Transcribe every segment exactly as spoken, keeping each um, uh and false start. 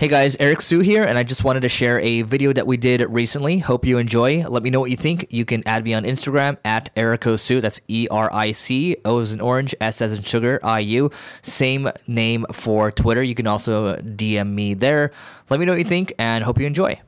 Hey guys, Eric Sue here, and I just wanted to share a video that we did recently. Hope you enjoy. Let me know what you think. You can add me on Instagram at ericosue. That's E R I C, O as in orange, S as in sugar, I U. Same name for Twitter. You can also D M me there. Let me know what you think, and hope you enjoy.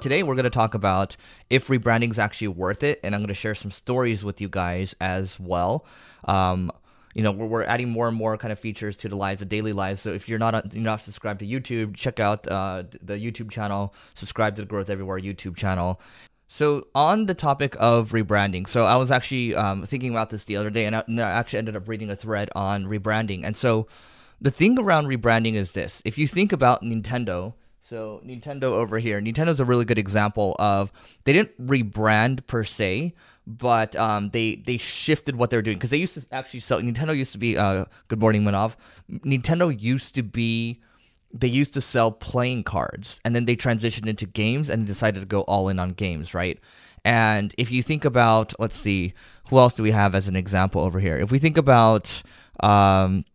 Today, we're going to talk about if rebranding is actually worth it, and I'm going to share some stories with you guys as well. Um, you know, we're, we're adding more and more kind of features to the lives, the daily lives. So if you're not on, you're not subscribed to YouTube, check out uh, the YouTube channel, subscribe to the Growth Everywhere YouTube channel. So on the topic of rebranding, so I was actually um, thinking about this the other day, and I, and I actually ended up reading a thread on rebranding. And so the thing around rebranding is this. If you think about Nintendo... So Nintendo over here, Nintendo's a really good example of, they didn't rebrand per se, but um, they they shifted what they were doing. Because they used to actually sell, Nintendo used to be, uh, good morning Manav, Nintendo used to be, they used to sell playing cards. And then they transitioned into games and decided to go all in on games, right? And if you think about, let's see, who else do we have as an example over here? If we think about... Um,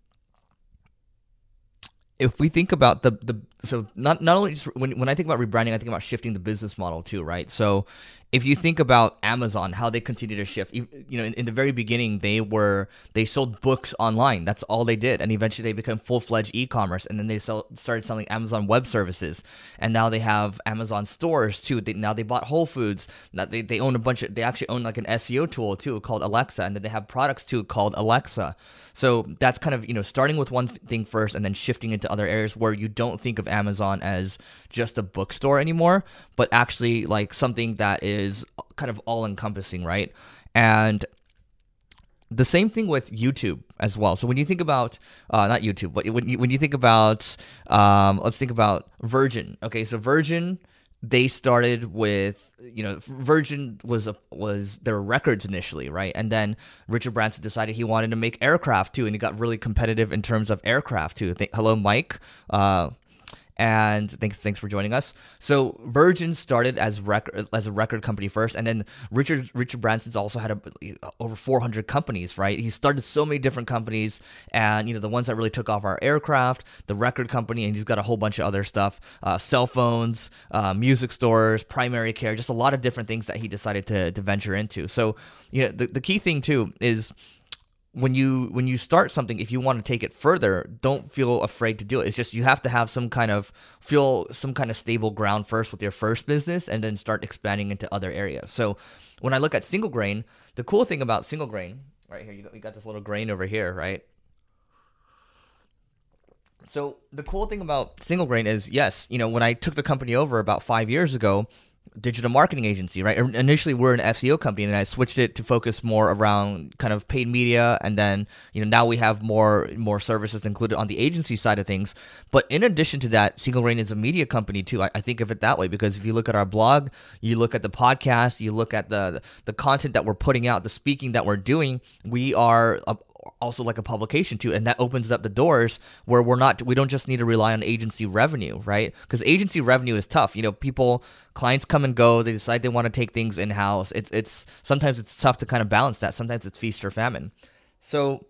If we think about the, the so not not only just when when I think about rebranding, I think about shifting the business model too, right? So if you think about Amazon, how they continue to shift, you know, in, in the very beginning, they were they sold books online. That's all they did. And eventually they became full-fledged e-commerce. And then they sell, started selling Amazon Web Services. And now they have Amazon stores too. They, now they bought Whole Foods. Now they, they own a bunch of, they actually own like an S E O tool too called Alexa. And then they have products too called Alexa. So that's kind of, you know, starting with one thing first and then shifting into other areas where you don't think of Amazon as just a bookstore anymore, but actually like something that is is kind of all-encompassing, right? And the same thing with YouTube as well. So when you think about, uh, not YouTube, but when you, when you think about, um, let's think about Virgin. Okay, so Virgin, they started with, you know, Virgin was a, was their records initially, right? And then Richard Branson decided he wanted to make aircraft too, and it got really competitive in terms of aircraft too. Th- Hello, Mike. Uh, And thanks, thanks for joining us. So Virgin started as record as a record company first, and then Richard Richard Branson's also had a, over four hundred companies, right? He started so many different companies, and you know the ones that really took off are aircraft, the record company, and he's got a whole bunch of other stuff: uh, cell phones, uh, music stores, primary care, just a lot of different things that he decided to to venture into. So you know the the key thing too is, when you when you start something, if you want to take it further, don't feel afraid to do it. It's just you have to have some kind of feel some kind of stable ground first with your first business, and then start expanding into other areas. So when I look at Single Grain, the cool thing about Single Grain, right here, you got, you got this little grain over here, right? So the cool thing about Single Grain is, yes, you know, when I took the company over about five years ago, digital marketing agency, right? Initially, we're an F C O company, and I switched it to focus more around kind of paid media, and then you know now we have more more services included on the agency side of things. But in addition to that, Single Grain is a media company too. I, I think of it that way because if you look at our blog, you look at the podcast, you look at the the content that we're putting out, the speaking that we're doing, we are a, also like a publication too, and that opens up the doors where we're not we don't just need to rely on agency revenue, right? Because agency revenue is tough. You know, people clients come and go, they decide they want to take things in-house. It's it's sometimes it's tough to kind of balance that. Sometimes it's feast or famine. So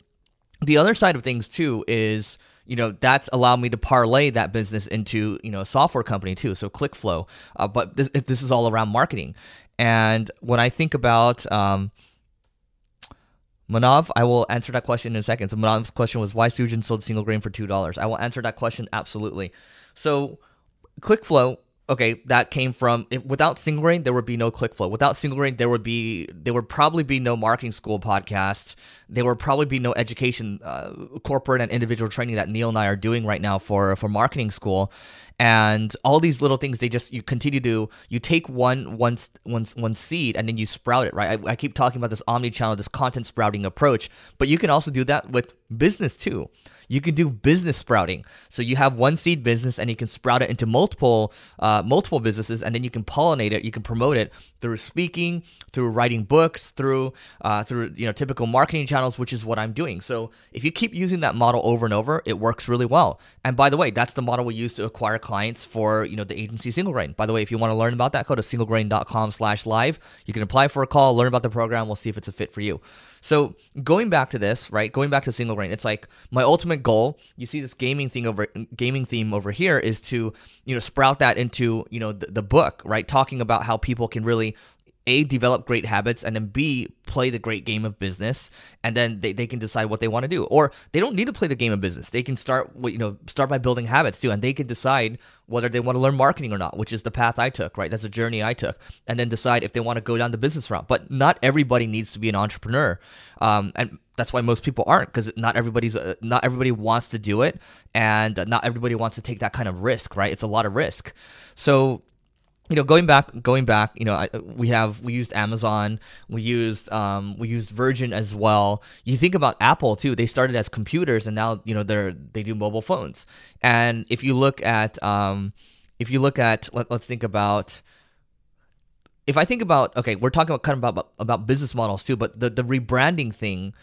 the other side of things too is, you know, that's allowed me to parlay that business into, you know, a software company too. So ClickFlow. Uh, but this this is all around marketing. And when I think about um Manav, I will answer that question in a second. So Manav's question was why Sujin sold Single Grain for two dollars. I will answer that question absolutely. So ClickFlow, okay, that came from – without Single Grain, there would be no ClickFlow. Without Single Grain, there would be – there would probably be no marketing school podcast. There would probably be no education, uh, corporate and individual training that Neil and I are doing right now for, for marketing school. And all these little things, they just, you continue to, you take one, one, one, one seed and then you sprout it, right? I, I keep talking about this omni-channel, this content sprouting approach, but you can also do that with business too. You can do business sprouting. So you have one seed business and you can sprout it into multiple uh, multiple businesses, and then you can pollinate it. You can promote it through speaking, through writing books, through uh, through you know typical marketing channels, which is what I'm doing. So if you keep using that model over and over, it works really well. And by the way, that's the model we use to acquire clients for you know the agency Single Grain. By the way, if you want to learn about that, go to single grain dot com slash live. You can apply for a call, learn about the program. We'll see if it's a fit for you. So going back to this, right? Going back to Single Grain, it's like my ultimate goal. You see this gaming thing over gaming theme over here is to you know sprout that into you know the, the book, right? Talking about how people can really A, develop great habits, and then B, play the great game of business, and then they, they can decide what they want to do. Or they don't need to play the game of business. They can start you know start by building habits too, and they can decide whether they want to learn marketing or not, which is the path I took, right? That's the journey I took, and then decide if they want to go down the business route. But not everybody needs to be an entrepreneur, um, and that's why most people aren't, because not everybody's uh, not everybody wants to do it, and not everybody wants to take that kind of risk, right? It's a lot of risk. So You know, going back, going back. You know, I, we have we used Amazon, we used um, we used Virgin as well. You think about Apple too. They started as computers, and now you know they're they do mobile phones. And if you look at um, if you look at let, let's think about. If I think about okay, we're talking about kind of about about business models too, but the the rebranding thing.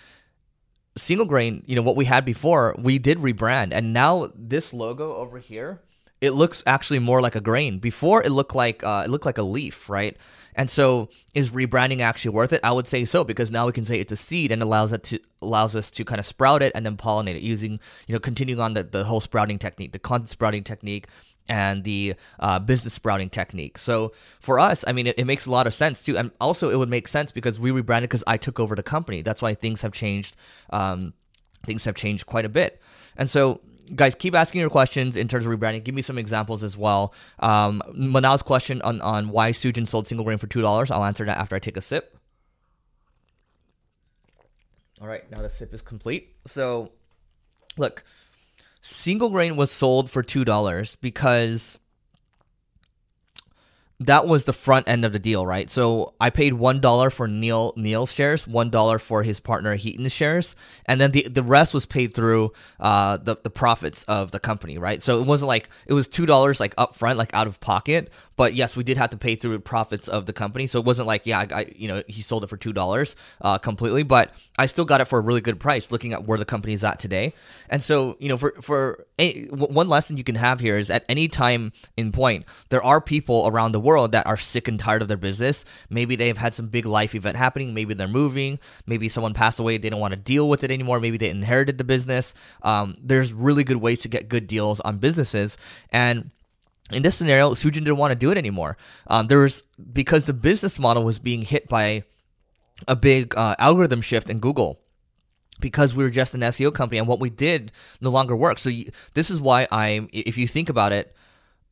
Single Grain, you know what we had before, we did rebrand, and now this logo over here, it looks actually more like a grain. Before it looked like uh, it looked like a leaf, right? And so, is rebranding actually worth it? I would say so, because now we can say it's a seed and allows it to allows us to kind of sprout it and then pollinate it using you know continuing on the the whole sprouting technique, the content sprouting technique, and the uh, business sprouting technique. So for us, I mean, it, it makes a lot of sense too, and also it would make sense because we rebranded because I took over the company. That's why things have changed. Um, things have changed quite a bit, and so. Guys, keep asking your questions in terms of rebranding. Give me some examples as well. Um, Manav's question on, on why Sujin sold Single Grain for two dollars. I'll answer that after I take a sip. All right, now the sip is complete. So, look, Single Grain was sold for two dollars because that was the front end of the deal, right? So I paid one dollar for Neil Neil's shares, one dollar for his partner Heaton's shares, and then the, the rest was paid through uh, the, the profits of the company, right? So it wasn't like, it was two dollars like up front, like out of pocket, but yes, we did have to pay through profits of the company. So it wasn't like, yeah, I, I you know, he sold it for two dollars uh, completely, but I still got it for a really good price looking at where the company is at today. And so, you know, for, for a, one lesson you can have here is at any time in point, there are people around the world world that are sick and tired of their business. Maybe they've had some big life event happening. Maybe they're moving. Maybe someone passed away. They don't want to deal with it anymore. Maybe they inherited the business. Um, there's really good ways to get good deals on businesses. And in this scenario, Sujin didn't want to do it anymore. Um, there was, because the business model was being hit by a big uh, algorithm shift in Google. Because we were just an S E O company and what we did no longer worked. So you, this is why I'm, if you think about it,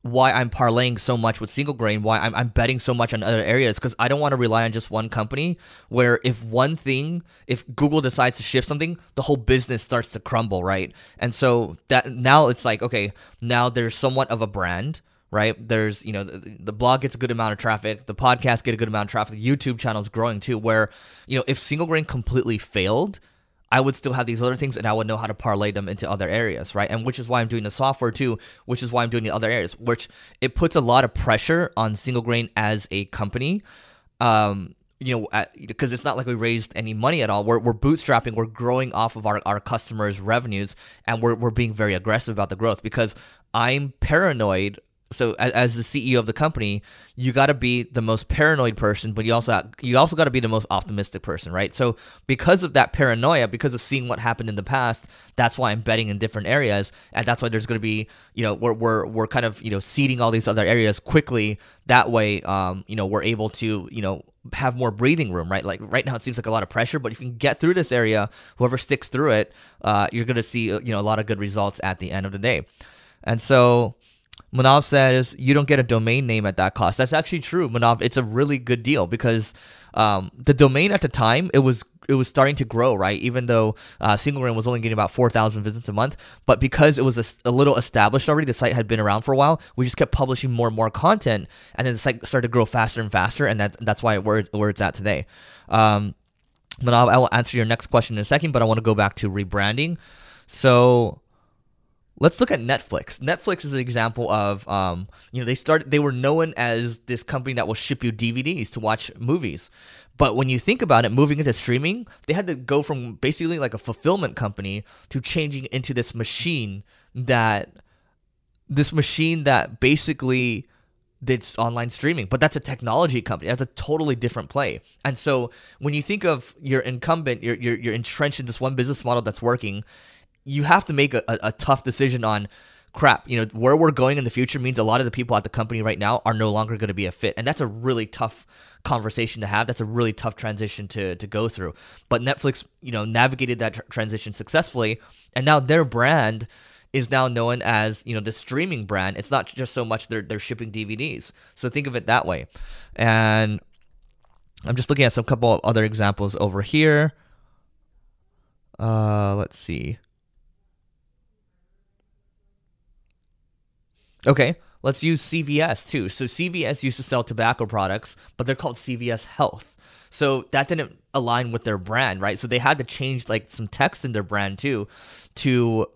why I'm parlaying so much with Single Grain, why I'm, I'm betting so much on other areas, because I don't want to rely on just one company where if one thing, if Google decides to shift something, the whole business starts to crumble, right? And so that now it's like, okay, now there's somewhat of a brand, right? There's, you know, the, the blog gets a good amount of traffic, the podcast get a good amount of traffic, the YouTube channel is growing too, where, you know, if Single Grain completely failed, I would still have these other things and I would know how to parlay them into other areas, right? And which is why I'm doing the software too, which is why I'm doing the other areas, which it puts a lot of pressure on Single Grain as a company, um, you know, because it's not like we raised any money at all. We're, we're bootstrapping, we're growing off of our, our customers' revenues, and we're, we're being very aggressive about the growth because I'm paranoid. So as the C E O of the company, you got to be the most paranoid person, but you also you also got to be the most optimistic person, right? So because of that paranoia, because of seeing what happened in the past, that's why I'm betting in different areas, and that's why there's going to be, you know, we're we're we're kind of, you know, seeding all these other areas quickly. That way, um, you know, we're able to, you know, have more breathing room, right? Like right now it seems like a lot of pressure, but if you can get through this area, whoever sticks through it, uh, you're going to see, you know, a lot of good results at the end of the day. And so Manav says, you don't get a domain name at that cost. That's actually true, Manav. It's a really good deal because um, the domain at the time, it was it was starting to grow, right? Even though uh, Single Grain was only getting about four thousand visits a month. But because it was a, a little established already, the site had been around for a while, we just kept publishing more and more content. And then the site started to grow faster and faster. And that that's why we're where it's at today. Um, Manav, I will answer your next question in a second, but I want to go back to rebranding. So Let's look at Netflix. Netflix is an example of, um, you know, they started, they were known as this company that will ship you D V Ds to watch movies. But when you think about it, moving into streaming, they had to go from basically like a fulfillment company to changing into this machine that, this machine that basically did online streaming. But that's a technology company. That's a totally different play. And so when you think of your incumbent, you're, you're, you're entrenched in this one business model that's working. You have to make a, a, a tough decision on, crap, you know, where we're going in the future means a lot of the people at the company right now are no longer going to be a fit. And that's a really tough conversation to have. That's a really tough transition to to go through. But Netflix, you know, navigated that tr- transition successfully. And now their brand is now known as, you know, the streaming brand. It's not just so much they're, they're shipping D V Ds. So think of it that way. And I'm just looking at some couple of other examples over here. Uh, let's see. Okay, let's use C V S too. So C V S used to sell tobacco products, but they're called C V S Health. So that didn't align with their brand, right? So they had to change like some text in their brand too to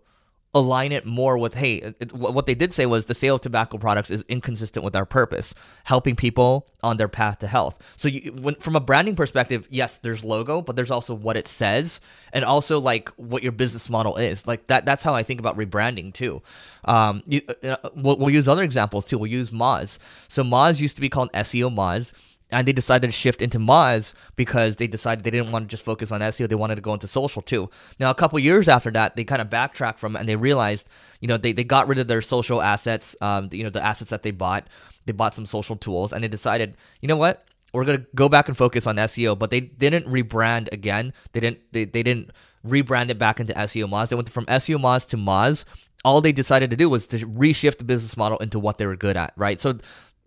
align it more with, hey, it, what they did say was the sale of tobacco products is inconsistent with our purpose, helping people on their path to health. So you, when, from a branding perspective, yes, there's logo, but there's also what it says and also like what your business model is. Like that. That's how I think about rebranding too. Um, you, uh, we'll, we'll use other examples too. We'll use Moz. So Moz used to be called S E O Moz. And they decided to shift into Moz because they decided they didn't want to just focus on S E O. They wanted to go into social too. Now, a couple years after that, they kind of backtracked from it and they realized, you know, they, they got rid of their social assets, um, you know, the assets that they bought. They bought some social tools and they decided, you know what? We're going to go back and focus on S E O, but they didn't rebrand again. They didn't they, they didn't rebrand it back into S E O Moz. They went from S E O Moz to Moz. All they decided to do was to reshift the business model into what they were good at, right? So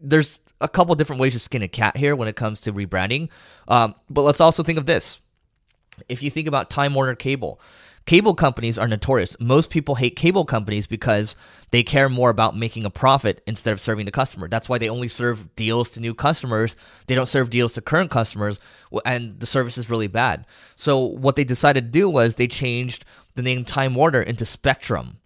there's a couple different ways to skin a cat here when it comes to rebranding. Um, but let's also think of this. If you think about Time Warner Cable, cable companies are notorious. Most people hate cable companies because they care more about making a profit instead of serving the customer. That's why they only serve deals to new customers. They don't serve deals to current customers, and the service is really bad. So what they decided to do was they changed the name Time Warner into Spectrum.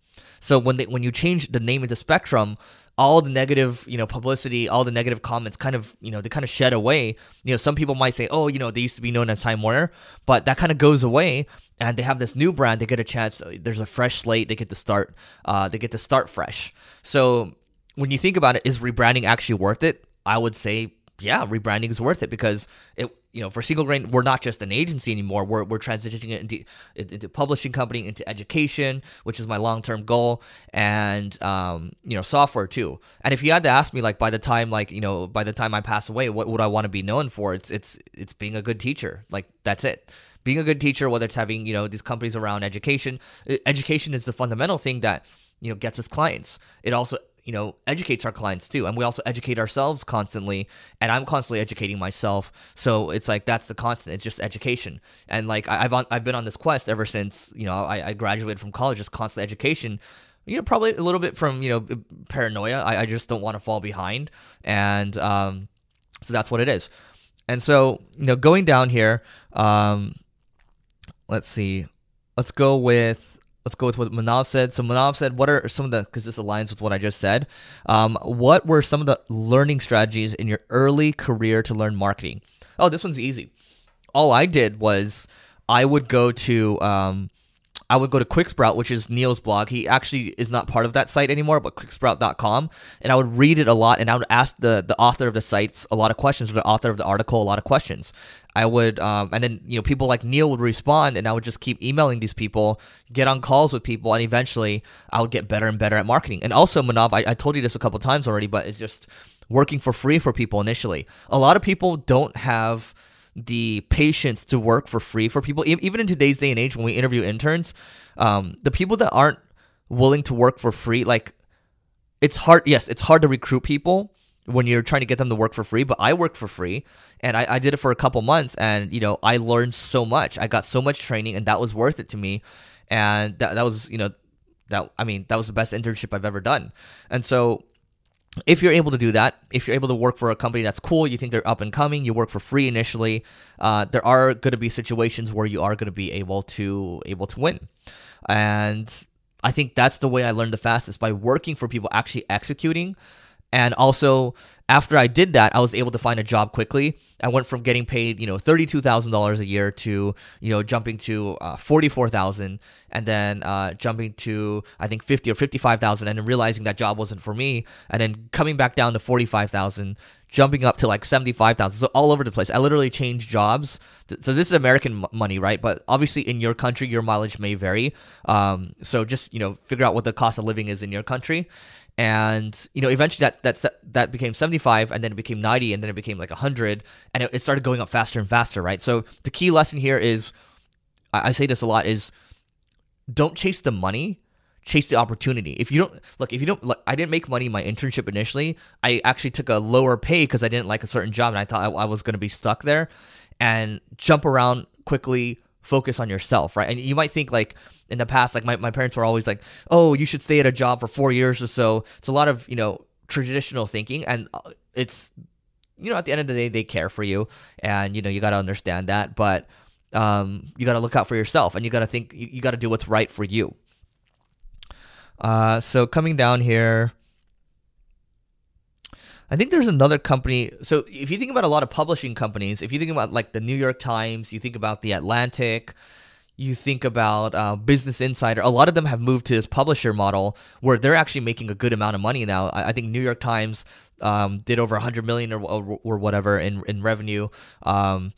So when they, when you change the name into Spectrum, all the negative, you know, publicity, all the negative comments kind of, you know, they kind of shed away. You know, some people might say, oh, you know, they used to be known as Time Warner, but that kind of goes away and they have this new brand. They get a chance. There's a fresh slate. They get to start, uh, they get to start fresh. So when you think about it, is rebranding actually worth it? I would say, yeah, rebranding is worth it because it, you know, for Single Grain, we're not just an agency anymore. We're we're transitioning it into into publishing company, into education, which is my long-term goal, and um, you know, software too. And if you had to ask me, like, by the time, like, you know, by the time I pass away, what would I want to be known for? It's it's it's being a good teacher. Like, that's it. Being a good teacher, whether it's having, you know, these companies around education. Education is the fundamental thing that, you know, gets us clients. It also, you know, educates our clients too. And we also educate ourselves constantly. And I'm constantly educating myself. So it's like, that's the constant. It's just education. And like, I've on, I've been on this quest ever since, you know, I, I graduated from college, just constant education, you know, probably a little bit from, you know, paranoia. I, I just don't want to fall behind. And um, so that's what it is. And so, you know, going down here, um, let's see, let's go with, Let's go with what Manav said. So Manav said, what are some of the, because this aligns with what I just said, um, what were some of the learning strategies in your early career to learn marketing? Oh, this one's easy. All I did was I would go to, um, I would go to Quicksprout, which is Neil's blog. He actually is not part of that site anymore, but quicksprout dot com. And I would read it a lot, and I would ask the, the author of the sites a lot of questions, or the author of the article a lot of questions. I would, um, and then, you know, people like Neil would respond, and I would just keep emailing these people, get on calls with people, and eventually I would get better and better at marketing. And also, Manav, I, I told you this a couple times already, but it's just working for free for people initially. A lot of people don't have the patience to work for free for people. Even in today's day and age, when we interview interns, um, the people that aren't willing to work for free, like, it's hard. Yes, it's hard to recruit people when you're trying to get them to work for free, but I worked for free, and I, I did it for a couple months, and, you know, I learned so much. I got so much training, and that was worth it to me. And that, that was, you know, that, I mean, that was the best internship I've ever done. And so, if you're able to do that, if you're able to work for a company that's cool, you think they're up and coming, you work for free initially, uh, there are going to be situations where you are going to be able to able to win. And I think that's the way I learned the fastest, by working for people, actually executing. And also, after I did that, I was able to find a job quickly. I went from getting paid, you know, thirty-two thousand dollars a year to, you know, jumping to uh, forty-four thousand dollars, and then uh, jumping to, I think, fifty or fifty-five thousand dollars, and then realizing that job wasn't for me, and then coming back down to forty-five thousand dollars, jumping up to like seventy-five thousand dollars. So all over the place. I literally changed jobs. So this is American money, right? But obviously, in your country, your mileage may vary. Um, so just, you know, figure out what the cost of living is in your country. And, you know, eventually that, that, that became seventy-five, and then it became ninety, and then it became like one hundred, and it, it started going up faster and faster, right? So the key lesson here is, I, I say this a lot, is don't chase the money, chase the opportunity. If you don't, look, if you don't, look, I didn't make money in my internship initially. I actually took a lower pay because I didn't like a certain job, and I thought I, I was going to be stuck there. And jump around quickly, focus on yourself, right? And you might think, like, in the past, like my, my parents were always like, oh, you should stay at a job for four years or so. It's a lot of, you know, traditional thinking, and it's, you know, at the end of the day, they care for you, and, you know, you got to understand that, but um, you got to look out for yourself, and you got to think, you, you got to do what's right for you. Uh, so coming down here, I think there's another company. So if you think about a lot of publishing companies, if you think about like the New York Times, you think about the Atlantic, you think about uh, Business Insider, a lot of them have moved to this publisher model where they're actually making a good amount of money now. I, I think New York Times um, did over one hundred million dollars or, or, or whatever in, in revenue um,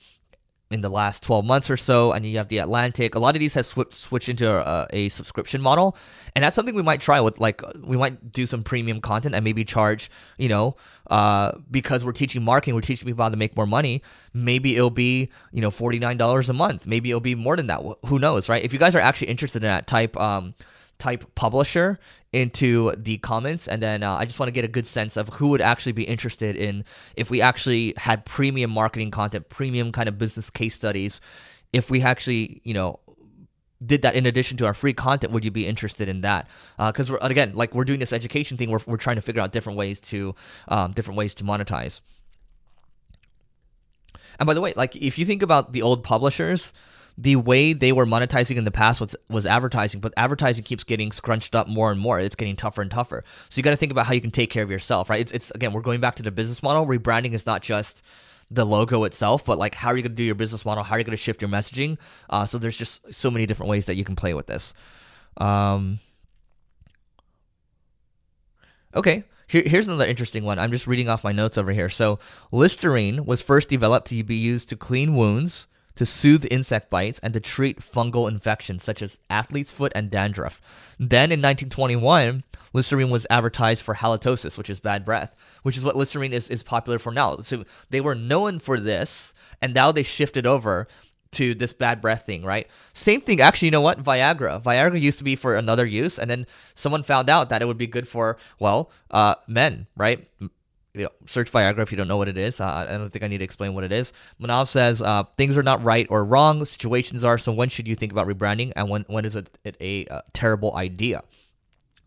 in the last twelve months or so. And you have the Atlantic. A lot of these have sw switched into a, a subscription model. And that's something we might try with, like, we might do some premium content and maybe charge, you know, uh, because we're teaching marketing, we're teaching people how to make more money. Maybe it'll be, you know, forty-nine dollars a month. Maybe it'll be more than that. Who knows, right? If you guys are actually interested in that, type, um, type publisher into the comments. And then uh, I just want to get a good sense of who would actually be interested in, if we actually had premium marketing content, premium kind of business case studies, if we actually, you know, did that in addition to our free content, would you be interested in that? Because uh, again, like, we're doing this education thing, we're, we're trying to figure out different ways to, um, different ways to monetize. And by the way, like, if you think about the old publishers, the way they were monetizing in the past was, was advertising, but advertising keeps getting scrunched up more and more. It's getting tougher and tougher. So you got to think about how you can take care of yourself, right? It's, it's, again, we're going back to the business model. Rebranding is not just the logo itself, but like, how are you going to do your business model? How are you going to shift your messaging? Uh, so there's just so many different ways that you can play with this. Um, okay. Here, here's another interesting one. I'm just reading off my notes over here. So Listerine was first developed to be used to clean wounds, to soothe insect bites, and to treat fungal infections such as athlete's foot and dandruff. Then in nineteen twenty-one, Listerine was advertised for halitosis, which is bad breath, which is what Listerine is, is popular for now. So they were known for this, and now they shifted over to this bad breath thing, right? Same thing, actually, you know what? Viagra. Viagra used to be for another use, and then someone found out that it would be good for, well, uh, men, right? You know, search Viagra if you don't know what it is. Uh, I don't think I need to explain what it is. Manav says, uh, things are not right or wrong. Situations are. So when should you think about rebranding? And when, when is it, it a uh, terrible idea?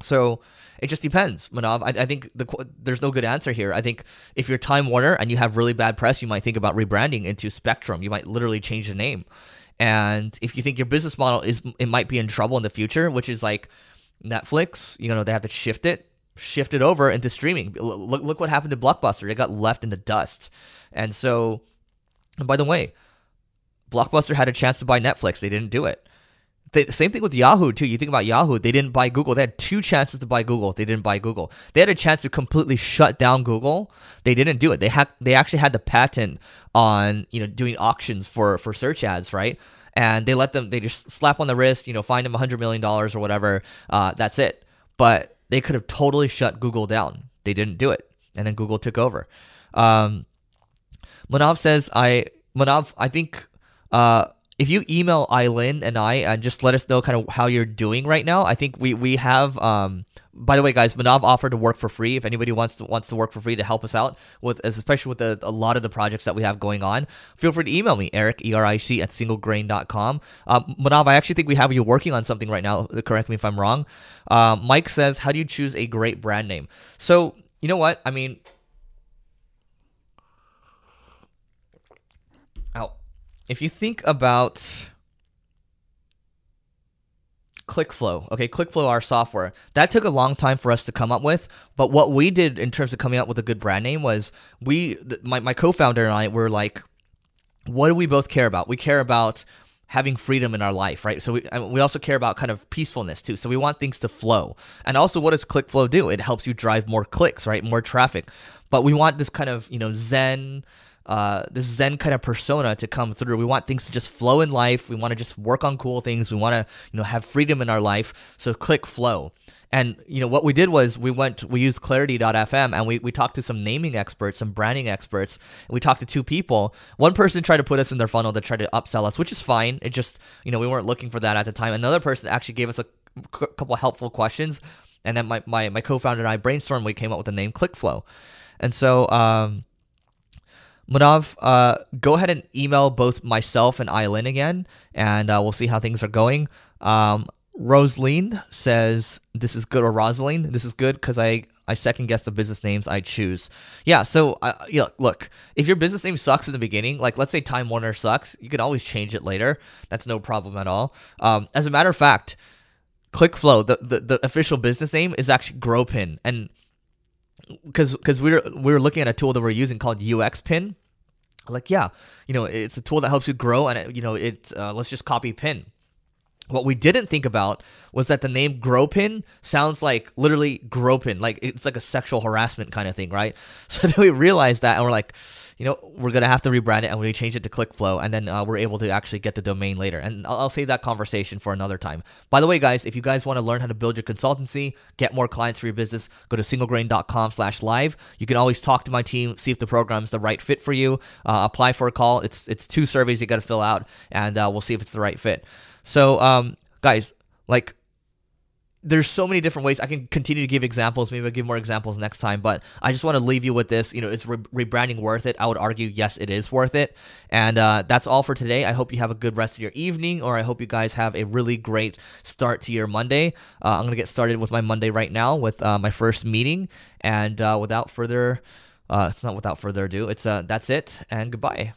So it just depends, Manav. I, I think the, there's no good answer here. I think if you're Time Warner and you have really bad press, you might think about rebranding into Spectrum. You might literally change the name. And if you think your business model is, it might be in trouble in the future, which is like Netflix, you know, they have to shift it. Shifted over into streaming. Look, look what happened to Blockbuster. They got left in the dust. And so, and by the way, Blockbuster had a chance to buy Netflix. They didn't do it. They, same thing with Yahoo, too. You think about Yahoo. They didn't buy Google. They had two chances to buy Google. They didn't buy Google. They had a chance to completely shut down Google. They didn't do it. They had, they actually had the patent on, you know, doing auctions for, for search ads, right? And they let them, they just slap on the wrist, you know, find them one hundred million dollars or whatever. Uh, that's it. But they could have totally shut Google down. They didn't do it. And then Google took over. Um, Manav says, I, Manav, I think uh, if you email Eileen and I and just let us know kind of how you're doing right now, I think we, we have, um, by the way, guys, Manav offered to work for free. If anybody wants to, wants to work for free to help us out, with, especially with the, a lot of the projects that we have going on, feel free to email me, Eric, E R I C, at single grain dot com. Uh, Manav, I actually think we have you working on something right now. Correct me if I'm wrong. Uh, Mike says, how do you choose a great brand name? So, you know what? I mean, ow. If you think about ClickFlow. Okay, ClickFlow, our software. That took a long time for us to come up with, but what we did in terms of coming up with a good brand name was we, my, my co-founder and I were like, what do we both care about? We care about having freedom in our life, right? So we, and we also care about kind of peacefulness too. So we want things to flow. And also, what does ClickFlow do? It helps you drive more clicks, right? More traffic. But we want this kind of, you know, zen, uh, this zen kind of persona to come through. We want things to just flow in life. We want to just work on cool things. We want to, you know, have freedom in our life. So ClickFlow. And, you know, what we did was we went, we used clarity dot f m and we, we talked to some naming experts, some branding experts, and we talked to two people. One person tried to put us in their funnel to try to upsell us, which is fine. It just, you know, we weren't looking for that at the time. Another person actually gave us a c- couple helpful questions. And then my, my, my co-founder and I brainstormed, we came up with the name ClickFlow. And so, um, Manav, uh, go ahead and email both myself and Eileen again, and uh, we'll see how things are going. Um, Rosalind says, this is good, or Rosalind, this is good because I, I second-guess the business names I choose. Yeah, so uh, yeah, look, if your business name sucks in the beginning, like let's say Time Warner sucks, you can always change it later. That's no problem at all. Um, as a matter of fact, ClickFlow, the, the, the official business name is actually Gropin. And because because we were, we were looking at a tool that we're using called U X Pin. Like, yeah, you know, it's a tool that helps you grow, and, it, you know, it, uh, let's just copy Pin. What we didn't think about was that the name Gropin sounds like literally Gropin. Like it's like a sexual harassment kind of thing, right? So then we realized that and we're like, you know, we're going to have to rebrand it, and we change it to ClickFlow, and then uh, we're able to actually get the domain later. And I'll, I'll save that conversation for another time. By the way, guys, if you guys want to learn how to build your consultancy, get more clients for your business, go to single grain dot com slash live. You can always talk to my team, see if the program's the right fit for you, uh, apply for a call. It's, it's two surveys you got to fill out, and uh, we'll see if it's the right fit. So, um, guys, like, there's so many different ways. I can continue to give examples. Maybe I'll give more examples next time, but I just want to leave you with this. You know, is re- rebranding worth it? I would argue, yes, it is worth it. And uh, that's all for today. I hope you have a good rest of your evening, or I hope you guys have a really great start to your Monday. Uh, I'm going to get started with my Monday right now with uh, my first meeting. And uh, without further, uh, it's not without further ado. It's uh, that's it, and goodbye.